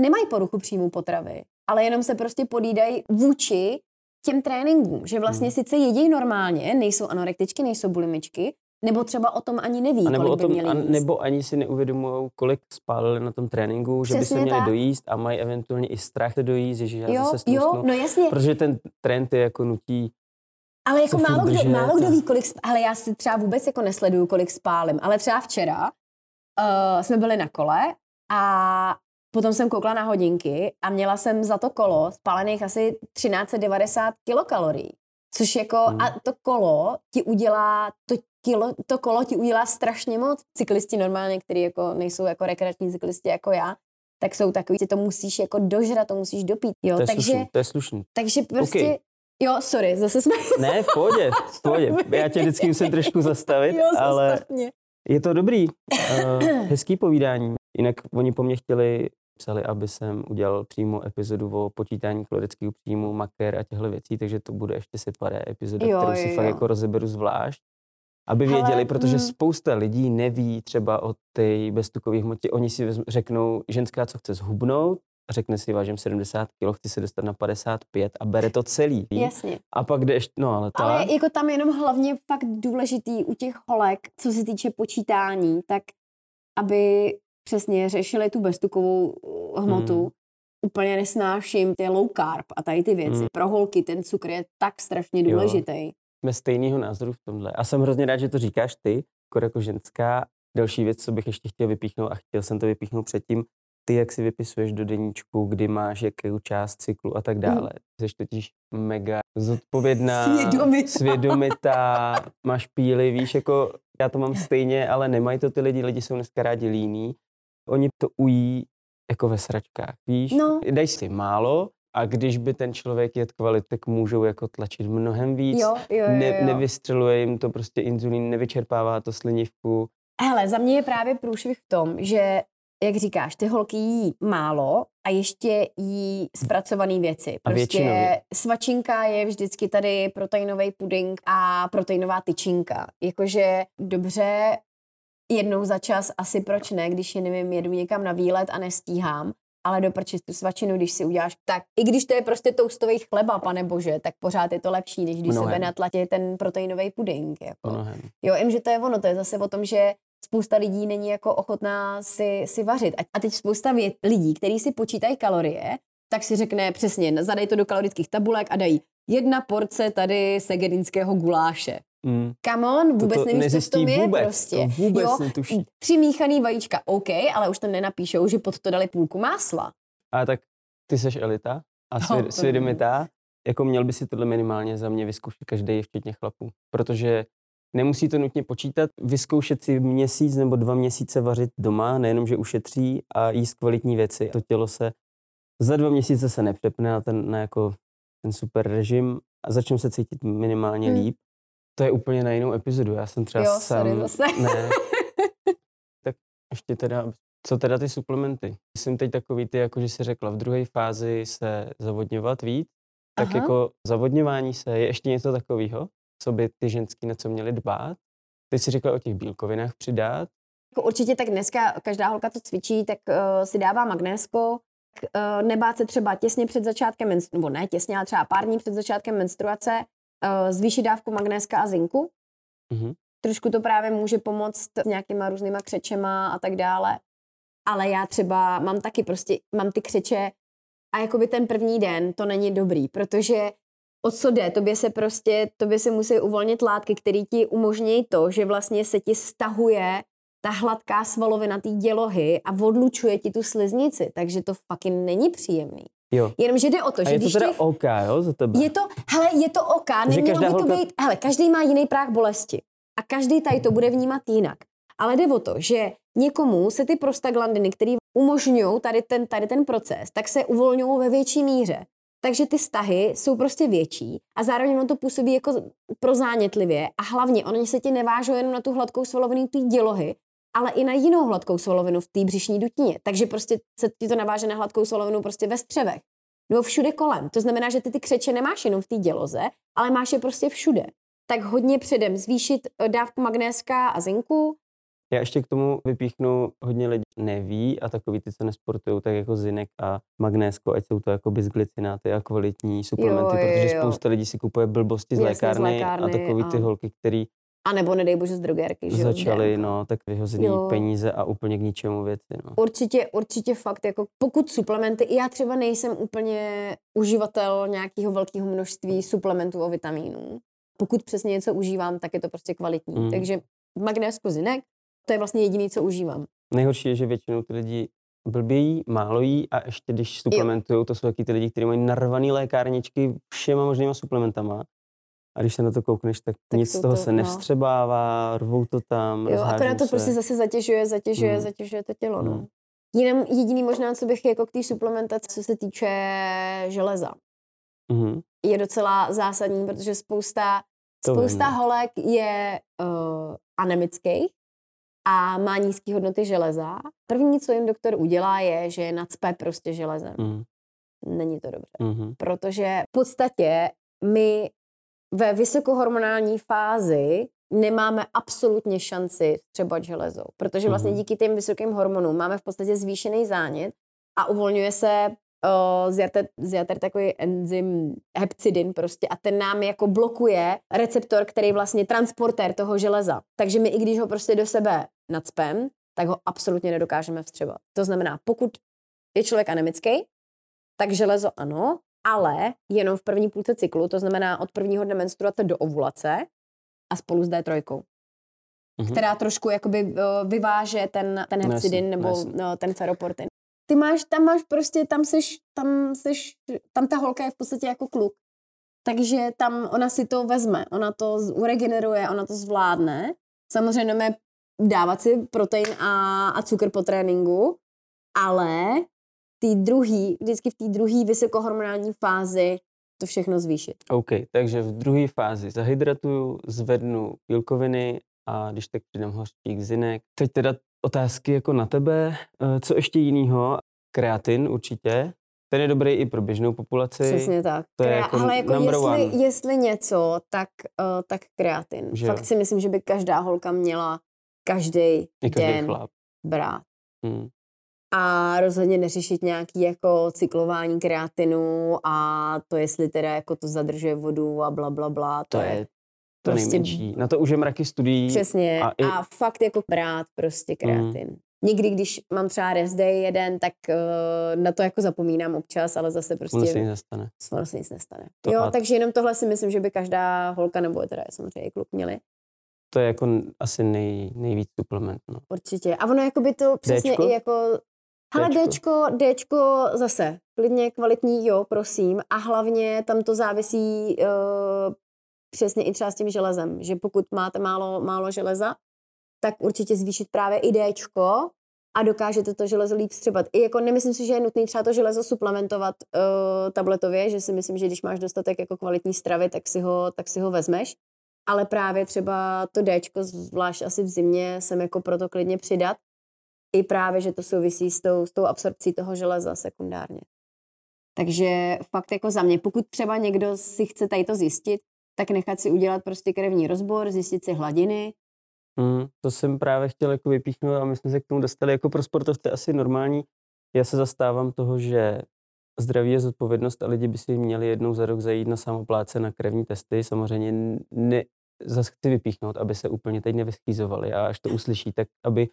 nemají poruchu příjmu potravy, ale jenom se prostě podídají vůči těm tréninkům, že vlastně hmm. sice jedí normálně, nejsou anorektičky, nejsou bulimičky, nebo třeba o tom ani neví, nebo kolik by tom, měli jíst. Nebo ani si neuvědomují, kolik spálili na tom tréninku, přesně že by se měli tak. dojíst a mají eventuálně i strach dojíst, že já jo, zase snusnu, jo, no jasně. Protože ten trend je jako nutí. Ale jako málo kdo, málo kdo ví, kolik spálím. Ale já si třeba vůbec jako nesleduju, kolik spálím. Ale třeba včera uh, jsme byli na kole a potom jsem koukla na hodinky a měla jsem za to kolo spálených asi tisíc tři sta devadesát kilokalorií. Což jako, hmm. a to kolo ti udělá, to, kilo, to kolo ti udělá strašně moc. Cyklisti normálně, kteří jako nejsou jako rekreační cyklisti jako já, tak jsou takový, ty to musíš jako dožrat, to musíš dopít, jo. To je takže, slušný, to je slušný. Takže prostě, okay. jo, sorry, zase jsme... Ne, v pohodě, v pohodě. Já tě vždycky musím trošku zastavit, jo, ale zastavně. Je to dobrý, uh, hezký povídání. Jinak oni po mně chtěli, psali, aby jsem udělal přímo epizodu o počítání kalorického příjmu, makér a těchto věcí, takže to bude ještě separé epizoda, jo, kterou si jo, fakt jo. jako rozeberu zvlášť, aby hele, věděli, protože mm. spousta lidí neví třeba o té beztukové hmotě. Oni si řeknou, ženská, co chce zhubnout, a řekne si, vážím sedmdesát kilo, chci se dostat na padesát pět a bere to celý. Jasně. A pak jde ještě, no ale ta... Ale jako tam jenom hlavně fakt důležitý u těch holek, co se týče počítání, tak aby... Přesně, řešili tu beztukovou hmotu. Mm. Úplně nesnáším ty low carb a tady ty věci. Mm. Pro holky ten cukr je tak strašně důležitý. Jo. Jsme stejného názoru v tomhle. A jsem hrozně rád, že to říkáš ty, jako ženská. Další věc, co bych ještě chtěl vypíchnout a chtěl jsem to vypíchnout předtím, ty, jak si vypisuješ do deníčku, kdy máš jakou část cyklu a tak dále. Mm. Jsi totiž mega zodpovědná, svědomitá. svědomitá, máš píly, víš, jako já to mám stejně, ale nemají to ty lidi, lidi jsou dneska rádi líní. Oni to ují jako ve sračkách, víš? No. Dej si málo a když by ten člověk jedl kvalit, tak můžou jako tlačit mnohem víc. Jo, jo, jo, jo. Ne, nevystřeluje jim to prostě inzulín, nevyčerpává to slinivku. Hele, za mě je právě průšvih v tom, že jak říkáš, ty holky jí málo a ještě jí zpracované věci. Prostě svačinka je vždycky tady proteinový puding a proteinová tyčinka. Jakože dobře, jednou za čas asi proč ne, když je, nevím, jedu někam na výlet a nestíhám, ale doprčit tu svačinu, když si uděláš tak. I když to je prostě toustový chleba, pane bože, tak pořád je to lepší, než když sebe natlatí ten proteinový puding. Jako. Jo, jim, že to je ono, to je zase o tom, že spousta lidí není jako ochotná si, si vařit. A teď spousta věd, lidí, kteří si počítají kalorie, tak si řekne přesně, zadej to do kalorických tabulek a dají jedna porce tady segedinského guláše. Mm. Come on, vůbec to nevíš, co v tom je vůbec, prostě. To vůbec jo, netuší. Tři míchaný vajíčka, OK, ale už tam nenapíšou, že pod to dali půlku másla. A tak ty seš elita a no, svědomitá, jako měl by si tohle minimálně za mě vyzkoušet každý, včetně chlapů, protože nemusí to nutně počítat, vyzkoušet si měsíc nebo dva měsíce vařit doma, nejenom, že ušetří a jíst kvalitní věci. To tělo se za dva měsíce se nepřepne na ten, na jako ten super režim a začnou se cítit minimálně hmm. líp. To je úplně na jinou epizodu, já jsem třeba jo, sám... Sorry, ne. Tak ještě teda, co teda ty suplementy? Jsem teď takový ty, jako že jsi řekla, v druhé fázi se zavodňovat víc, tak aha. Jako zavodňování se je ještě něco takového, co by ty ženský na co měly dbát. Teď jsi řekla o těch bílkovinách přidat. Jako určitě tak dneska každá holka, co cvičí, tak uh, si dává magnésko, uh, nebát se třeba těsně před začátkem, menstru- nebo ne těsně, ale třeba pár dní před začátkem menstruace, zvýšit dávku magnéska a zinku. Mm-hmm. Trošku to právě může pomoct s nějakýma různýma křečema a tak dále. Ale já třeba mám taky prostě, mám ty křeče a jakoby ten první den to není dobrý, protože o co jde, tobě se prostě, tobě se musí uvolnit látky, které ti umožní to, že vlastně se ti stahuje ta hladká svalovina té dělohy a odlučuje ti tu sliznici, takže to fucking není příjemný. Jo. Jenomže jde o to, a že je když to teda těch... OK, jo, za tebe? Je to, hele, je to OK, nemělo by to holka... být, hele, každý má jiný práh bolesti a každý tady to bude vnímat jinak. Ale jde o to, že někomu se ty prostaglandiny, které umožňují tady ten, tady ten proces, tak se uvolňují ve větší míře. Takže ty stahy jsou prostě větší a zároveň ono to působí jako prozánětlivě a hlavně ono se ti nevážou jenom na tu hladkou svalovinu té dělohy, ale i na jinou hladkou svalovinu v té břišní dutině. Takže prostě se ti to naváže na hladkou svalovinu prostě ve střevech. Nebo všude kolem. To znamená, že ty ty křeče nemáš jenom v té děloze, ale máš je prostě všude. Tak hodně předem zvýšit dávku magnéska a zinku. Já ještě k tomu vypíchnu, hodně lidí neví a takový ty, co nesportujou, tak jako zinek a magnésko, ať jsou to jako bisglicináty a kvalitní suplementy, jo, jo, protože jo. Spousta lidí si kupuje blbosti z lékárny, z lékárny a takový a... ty holky, který a nebo nedej bože z drogérky, že začaly, no, tak vyhozený peníze a úplně k ničemu věci, no. Určitě, určitě fakt, jako pokud suplementy, já třeba nejsem úplně uživatel nějakého velkého množství suplementů a vitaminů. Pokud přesně něco užívám, tak je to prostě kvalitní. Mm. Takže magnésko, zinek, to je vlastně jediný, co užívám. Nejhorší je, že většinou ty lidi blbějí, málo jí a ještě když suplementují, to jsou taky ty lidi, kteří mají narvaný lékárničky všema možnýma suplementama. A když se na to koukneš, tak, tak nic z toho to, se nevstřebává, no. Rvou to tam, jo, akorát to se. Prostě zase zatěžuje, zatěžuje, hmm. zatěžuje to tělo, no. Hmm. Jinam, jediný možná, co bych jako k té suplementaci, co se týče železa, hmm. je docela zásadní, protože spousta, spousta holek je uh, anemických a má nízké hodnoty železa. První, co jim doktor udělá, je, že je nacpe prostě železem. Hmm. Není to dobře, hmm. protože v podstatě my ve vysokohormonální fázi nemáme absolutně šanci vstřebat železo, protože vlastně díky těm vysokým hormonům máme v podstatě zvýšený zánět a uvolňuje se uh, z, jater, z jater takový enzym hepcidin prostě a ten nám jako blokuje receptor, který vlastně transportér toho železa. Takže my i když ho prostě do sebe nacpem, tak ho absolutně nedokážeme vstřebat. To znamená, pokud je člověk anemický, tak železo ano, ale jenom v první půlce cyklu, to znamená od prvního dne menstruace do ovulace a spolu s dé tři, mm-hmm. která trošku jakoby vyváže ten, ten hepcidin nebo nesmí. No, ten ferroportin. Ty máš, tam máš prostě, tam seš, tam seš, tam ta holka je v podstatě jako kluk, takže tam ona si to vezme, ona to uregeneruje, ona to zvládne. Samozřejmě dávat si protein a, a cukr po tréninku, ale tý druhý, vždycky v té druhé vysokohormonální fázi to všechno zvýšit. OK, takže v druhé fázi zahydratuju, zvednu bílkoviny a když tak přidám hořčík, zinek. Teď teda otázky jako na tebe. Co ještě jinýho? Kreatin určitě. Ten je dobrý i pro běžnou populaci. Přesně tak. To je Krea- jako ale jako jestli, jestli něco, tak, uh, tak kreatin. Že fakt jo? Si myslím, že by každá holka měla každý den chlap. brát. Hmm. A rozhodně neřešit nějaký jako cyklování kreatinu a to, jestli teda jako to zadržuje vodu a bla, bla, bla. To, to je to prostě nejmenší. Na to už je mraky studií. Přesně. A, i... a fakt jako brát prostě kreatin. Hmm. Někdy, když mám třeba rest day jeden, tak uh, na to jako zapomínám občas, ale zase prostě... Ono se nic nestane. Ono se nic nestane. To jo, a... takže jenom tohle si myslím, že by každá holka, nebo teda samozřejmě i kluk měli. To je jako asi nej, nejvíc suplement, no. Určitě. A ono jako by to přesně Dčko? i jako... Hele, Dčko, Dčko zase. Klidně kvalitní, jo, prosím. A hlavně tam to závisí uh, přesně i třeba s tím železem. Že pokud máte málo, málo železa, tak určitě zvýšit právě i Dčko a dokážete to železo líp vstřebat. I jako nemyslím si, že je nutné třeba to železo suplementovat uh, tabletově, že si myslím, že když máš dostatek jako kvalitní stravy, tak si ho, tak si ho vezmeš. Ale právě třeba to Dčko, zvlášť asi v zimě, jsem jako proto klidně přidat. I právě, že to souvisí s tou, s tou absorpcí toho železa sekundárně. Takže fakt jako za mě, pokud třeba někdo si chce tady to zjistit, tak nechat si udělat prostě krevní rozbor, zjistit si hladiny. Mm, to jsem právě chtěl jako vypíchnout a my jsme se k tomu dostali jako pro sportovce asi normální. Já se zastávám toho, že zdraví je zodpovědnost a lidi by si měli jednou za rok zajít na samopláce na krevní testy. Samozřejmě ne, zase chci vypíchnout, aby se úplně teď nevyschýzovali a až to uslyší, tak aby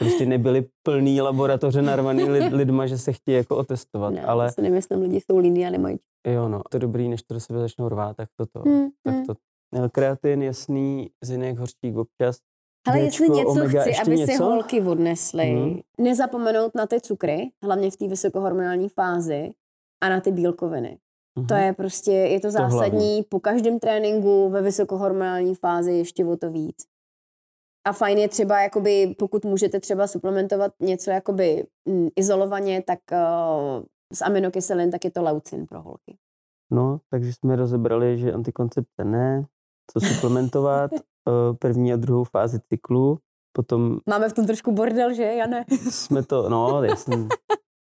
prostě nebyly plný laboratoře narvaný lid, lidma, že se chtějí jako otestovat. Ne, ale... se nemyslím, lidi jsou líní a nemají. Jo no, to je dobrý, než to do sebe začnou rvát, tak toto. Hmm, tak to. Hmm. Kreatin, jasný, zinek, hořčík, občas. Ale jestli něco omega, chci, aby něco? si holky odnesly, hmm. nezapomenout na ty cukry, hlavně v té vysokohormonální fázi a na ty bílkoviny. Hmm. To je prostě, je to zásadní to po každém tréninku ve vysokohormonální fázi ještě o to víc. A fajn je třeba, jakoby, pokud můžete třeba suplementovat něco jakoby m, izolovaně, tak uh, z aminokyselin, tak je to leucin pro holky. No, takže jsme rozebrali, že antikoncepce ne, co suplementovat, uh, první a druhou fázi cyklu, potom... Máme v tom trošku bordel, že, Jane? Jsme to, no, jasně.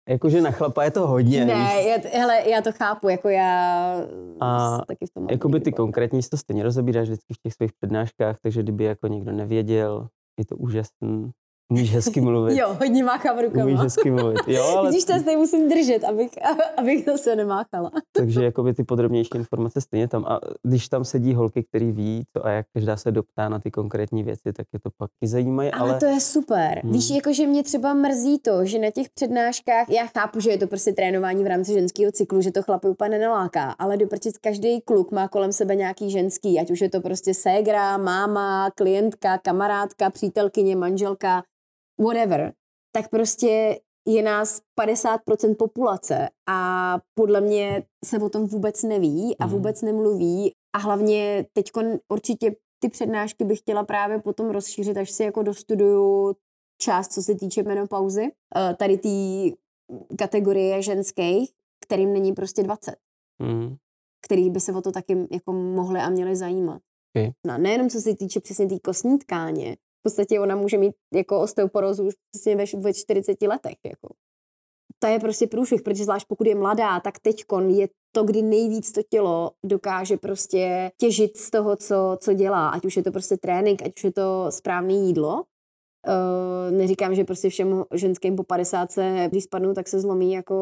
Jakože na chlapa je to hodně. Ne, já, hele, já to chápu, jako já a taky v tom mám. Jakoby ty konkrétní to stejně rozebíráš vždycky v těch svých přednáškách, takže kdyby jako někdo nevěděl, je to úžasný. Umíš hezky mluvit. Jo, hodně máchám rukama. Umíš hezky mluvit. Jo, ale... Vidíš, to se musím držet, abych, abych to se nemáchala. Takže jakoby ty podrobnější informace stejně tam. A když tam sedí holky, který ví to a jak každá se doptá na ty konkrétní věci, tak je to pak i zajímají. Ale, ale to je super. Hmm. Víš, jakože mě třeba mrzí to, že na těch přednáškách, já chápu, že je to prostě trénování v rámci ženského cyklu, že to chlapy úplně nenaláká, ale doprčit každý kluk má kolem sebe nějaký ženský, ať už je to prostě ségra, máma, klientka, kamarádka, přítelkyně, manželka. Whatever, tak prostě je nás padesát procent populace a podle mě se o tom vůbec neví a vůbec nemluví a hlavně teďko určitě ty přednášky bych chtěla právě potom rozšířit, až si jako dostuduju část, co se týče menopauzy, tady té kategorie ženských, kterým není prostě dvacet, mm. který by se o to taky jako mohli a měli zajímat. Okay. No, nejenom co se týče přesně té tý kostní tkáně, v podstatě ona může mít jako osteoporózu už přesně ve čtyřiceti letech. Jako. To je prostě průšvih, protože zvlášť pokud je mladá, tak teďkon je to, kdy nejvíc to tělo dokáže prostě těžit z toho, co, co dělá. Ať už je to prostě trénink, ať už je to správné jídlo. Uh, neříkám, že prostě všem ženským po padesátce, když spadnou, tak se zlomí jako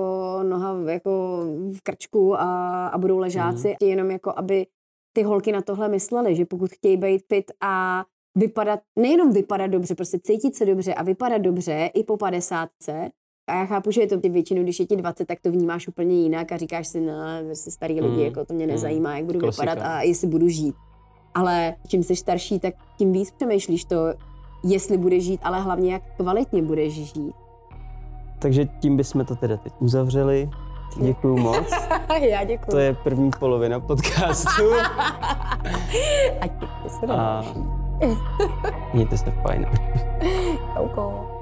noha jako v krčku a, a budou ležáci. Mm. Jenom jako, aby ty holky na tohle myslely, že pokud chtějí být fit a vypadat, nejenom vypadat dobře, prostě cítit se dobře a vypadat dobře i po padesátce. A já chápu, že je to většinou, když je ti dvacet, tak to vnímáš úplně jinak a říkáš si, no, prostě starý lidi, mm, jako to mě nezajímá, jak budu klasika vypadat a jestli budu žít. Ale čím jsi starší, tak tím víc přemýšlíš to, jestli budeš žít, ale hlavně jak kvalitně budeš žít. Takže tím bychom to teda teď uzavřeli. Děkuju moc. Já děkuju. To je první polovina podcastu. Ať se to a... Mějte se fajn. Čauko.